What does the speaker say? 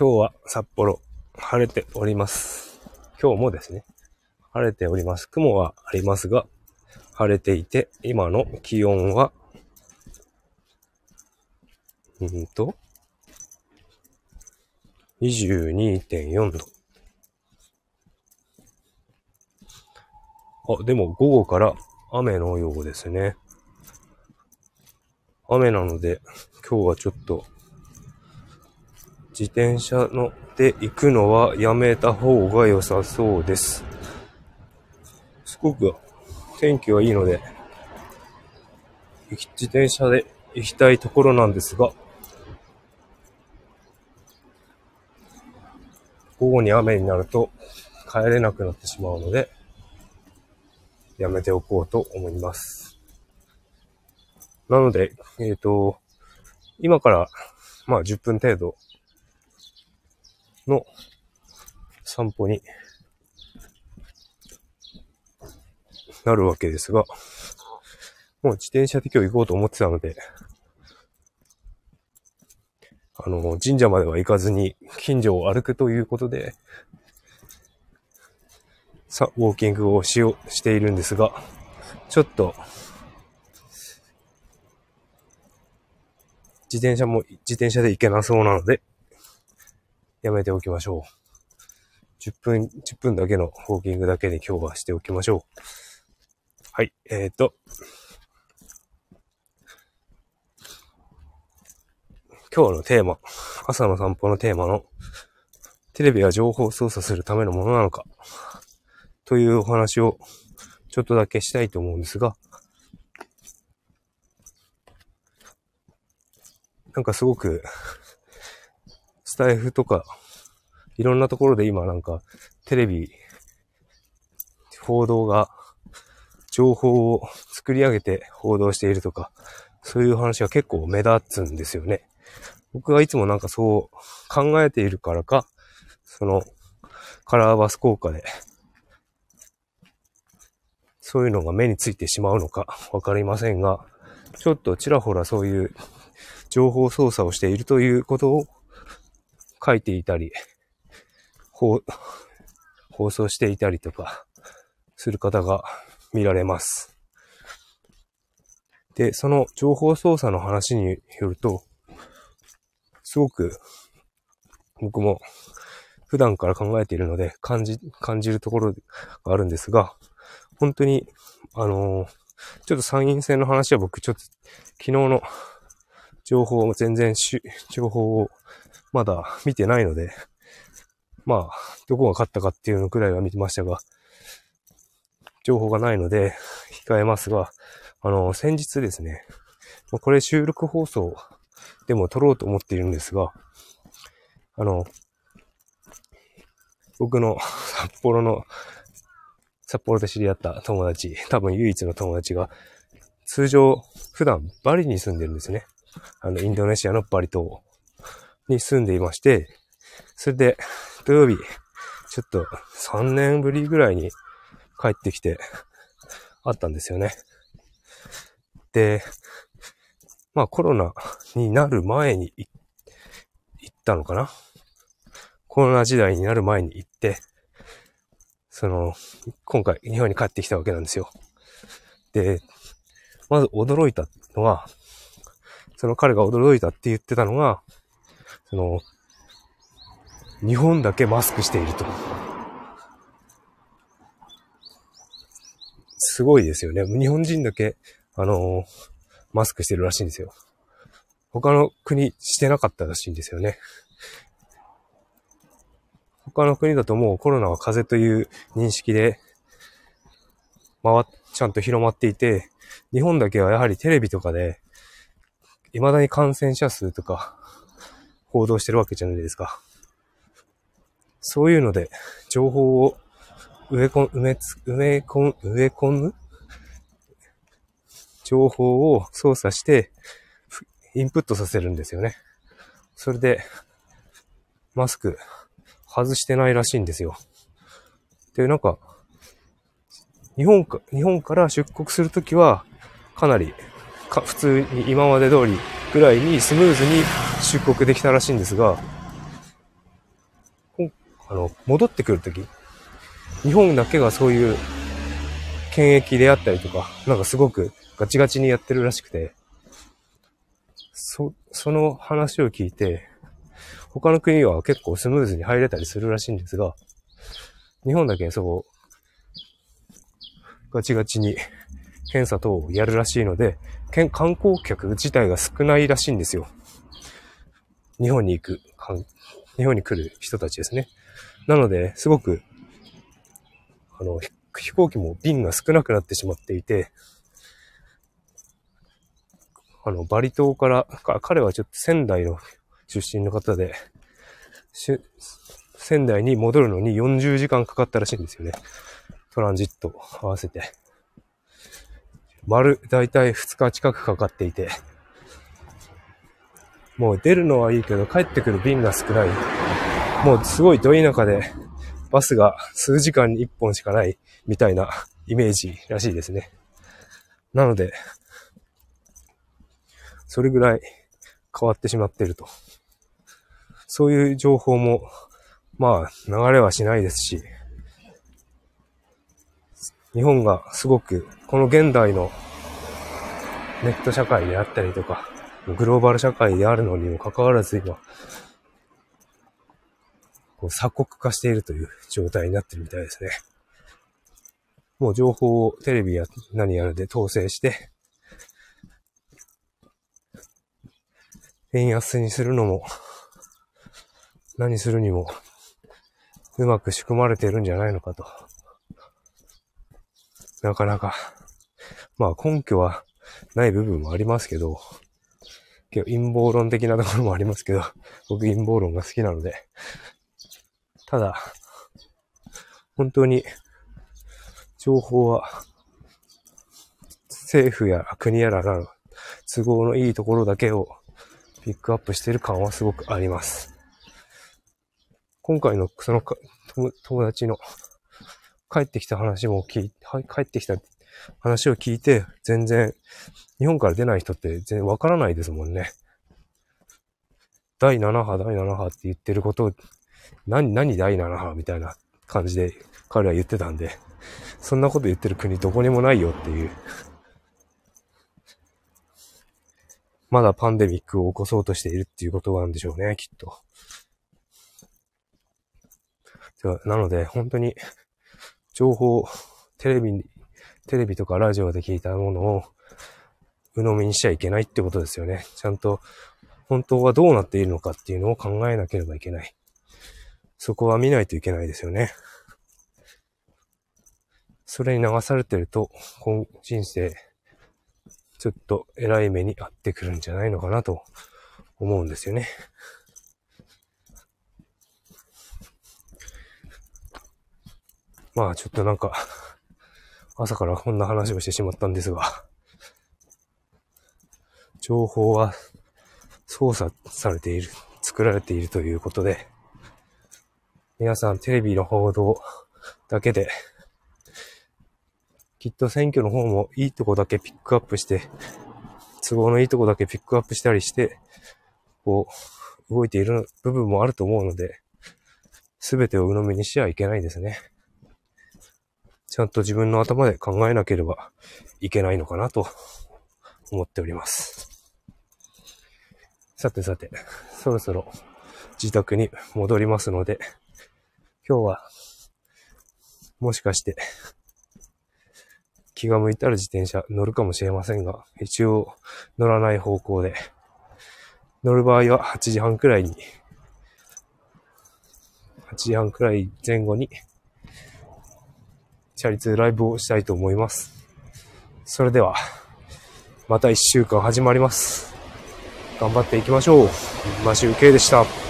今日は札幌晴れております。今日もですね、晴れております。雲はありますが、晴れていて、今の気温は、22.4 度。あ、でも午後から雨のようですね。雨なので、今日はちょっと、自転車ので行くのはやめた方が良さそうです。すごく天気はいいので、自転車で行きたいところなんですが、午後に雨になると帰れなくなってしまうので、やめておこうと思います。なので、今から、10分程度の散歩になるわけですが、もう自転車で今日行こうと思ってたので、神社までは行かずに近所を歩くということで、ウォーキングをしているんですが、ちょっと、自転車で行けなそうなので、やめておきましょう。10分だけのウォーキングだけに今日はしておきましょう。はい、今日のテーマ、朝の散歩のテーマの、テレビは情報を操作するためのものなのか、というお話をちょっとだけしたいと思うんですが、なんかすごく、スタイフとか、いろんなところで今なんか、テレビ、報道が、情報を作り上げて報道しているとか、そういう話が結構目立つんですよね。僕はいつもなんかそう考えているからか、そのカラーバス効果でそういうのが目についてしまうのかわかりませんが、ちょっとちらほらそういう情報操作をしているということを書いていたり、放送していたりとかする方が見られます。で、その情報操作の話によると、すごく僕も普段から考えているので感じるところがあるんですが、本当に、ちょっと参院選の話は僕ちょっと昨日の情報をまだ見てないので、どこが勝ったかっていうのくらいは見てましたが、情報がないので控えますが、先日ですね、これ収録放送でも撮ろうと思っているんですが、僕の札幌で知り合った友達、多分唯一の友達が、普段バリに住んでるんですね。インドネシアのバリ島に住んでいまして、それで土曜日、ちょっと3年ぶりぐらいに帰ってきてあったんですよね。で、コロナになる前に行ったのかな。コロナ時代になる前に行って、今回日本に帰ってきたわけなんですよ。で、まず驚いたのは、彼が驚いたって言ってたのが、日本だけマスクしていると。すごいですよね。日本人だけ、マスクしてるらしいんですよ。他の国してなかったらしいんですよね。他の国だともうコロナは風邪という認識で、ちゃんと広まっていて、日本だけはやはりテレビとかで、未だに感染者数とか、報道してるわけじゃないですか。そういうので、情報を、埋め込む情報を操作してインプットさせるんですよね。それでマスク外してないらしいんですよ。で、なんか日本から出国するときはかなり普通に今まで通りぐらいにスムーズに出国できたらしいんですが、戻ってくるとき、日本だけがそういう検疫であったりとか、なんかすごくガチガチにやってるらしくて、その話を聞いて、他の国は結構スムーズに入れたりするらしいんですが、日本だけそこ、ガチガチに検査等をやるらしいので、観光客自体が少ないらしいんですよ。日本に来る人たちですね。なので、すごく、飛行機も便が少なくなってしまっていて、バリ島から、彼はちょっと仙台の出身の方で、仙台に戻るのに40時間かかったらしいんですよね。トランジット合わせて。だいたい2日近くかかっていて、もう出るのはいいけど帰ってくる便が少ない。もうすごいど田舎でバスが数時間に1本しかないみたいなイメージらしいですね。なので、それぐらい変わってしまっていると。そういう情報も、まあ流れはしないですし、日本がすごくこの現代のネット社会であったりとか、グローバル社会であるのにもかかわらず今、鎖国化しているという状態になってるみたいですね。もう情報をテレビや何やらで統制して、円安にするのも、何するにも、うまく仕組まれているんじゃないのかと。なかなか、まあ根拠はない部分もありますけど、結構陰謀論的なところもありますけど、僕陰謀論が好きなので、ただ、本当に、情報は、政府や国やらの都合のいいところだけをピックアップしている感はすごくあります。今回のその友達の帰ってきた話を聞いて、全然日本から出ない人って全然わからないですもんね。第7波って言ってることを、何第7波みたいな感じで彼は言ってたんで、そんなこと言ってる国どこにもないよっていう。まだパンデミックを起こそうとしているっていうことなんでしょうね、きっと。なので本当に情報、テレビとかラジオで聞いたものを鵜呑みにしちゃいけないってことですよね。ちゃんと本当はどうなっているのかっていうのを考えなければいけない。そこは見ないといけないですよね。それに流されてると、今人生、ちょっと偉い目に遭ってくるんじゃないのかなと思うんですよね。まあちょっとなんか、朝からこんな話をしてしまったんですが、情報は操作されている、作られているということで、皆さんテレビの報道だけで、きっと選挙の方もいいとこだけピックアップして、都合のいいとこだけピックアップしたりして、動いている部分もあると思うので、すべてを鵜呑みにしてはいけないですね。ちゃんと自分の頭で考えなければいけないのかなと思っております。さて、そろそろ自宅に戻りますので、今日は、もしかして、気が向いたら自転車乗るかもしれませんが、一応乗らない方向で、乗る場合は8時半くらい前後に、チャリ通ライブをしたいと思います。それでは、また1週間始まります。頑張っていきましょう。マシュウケイでした。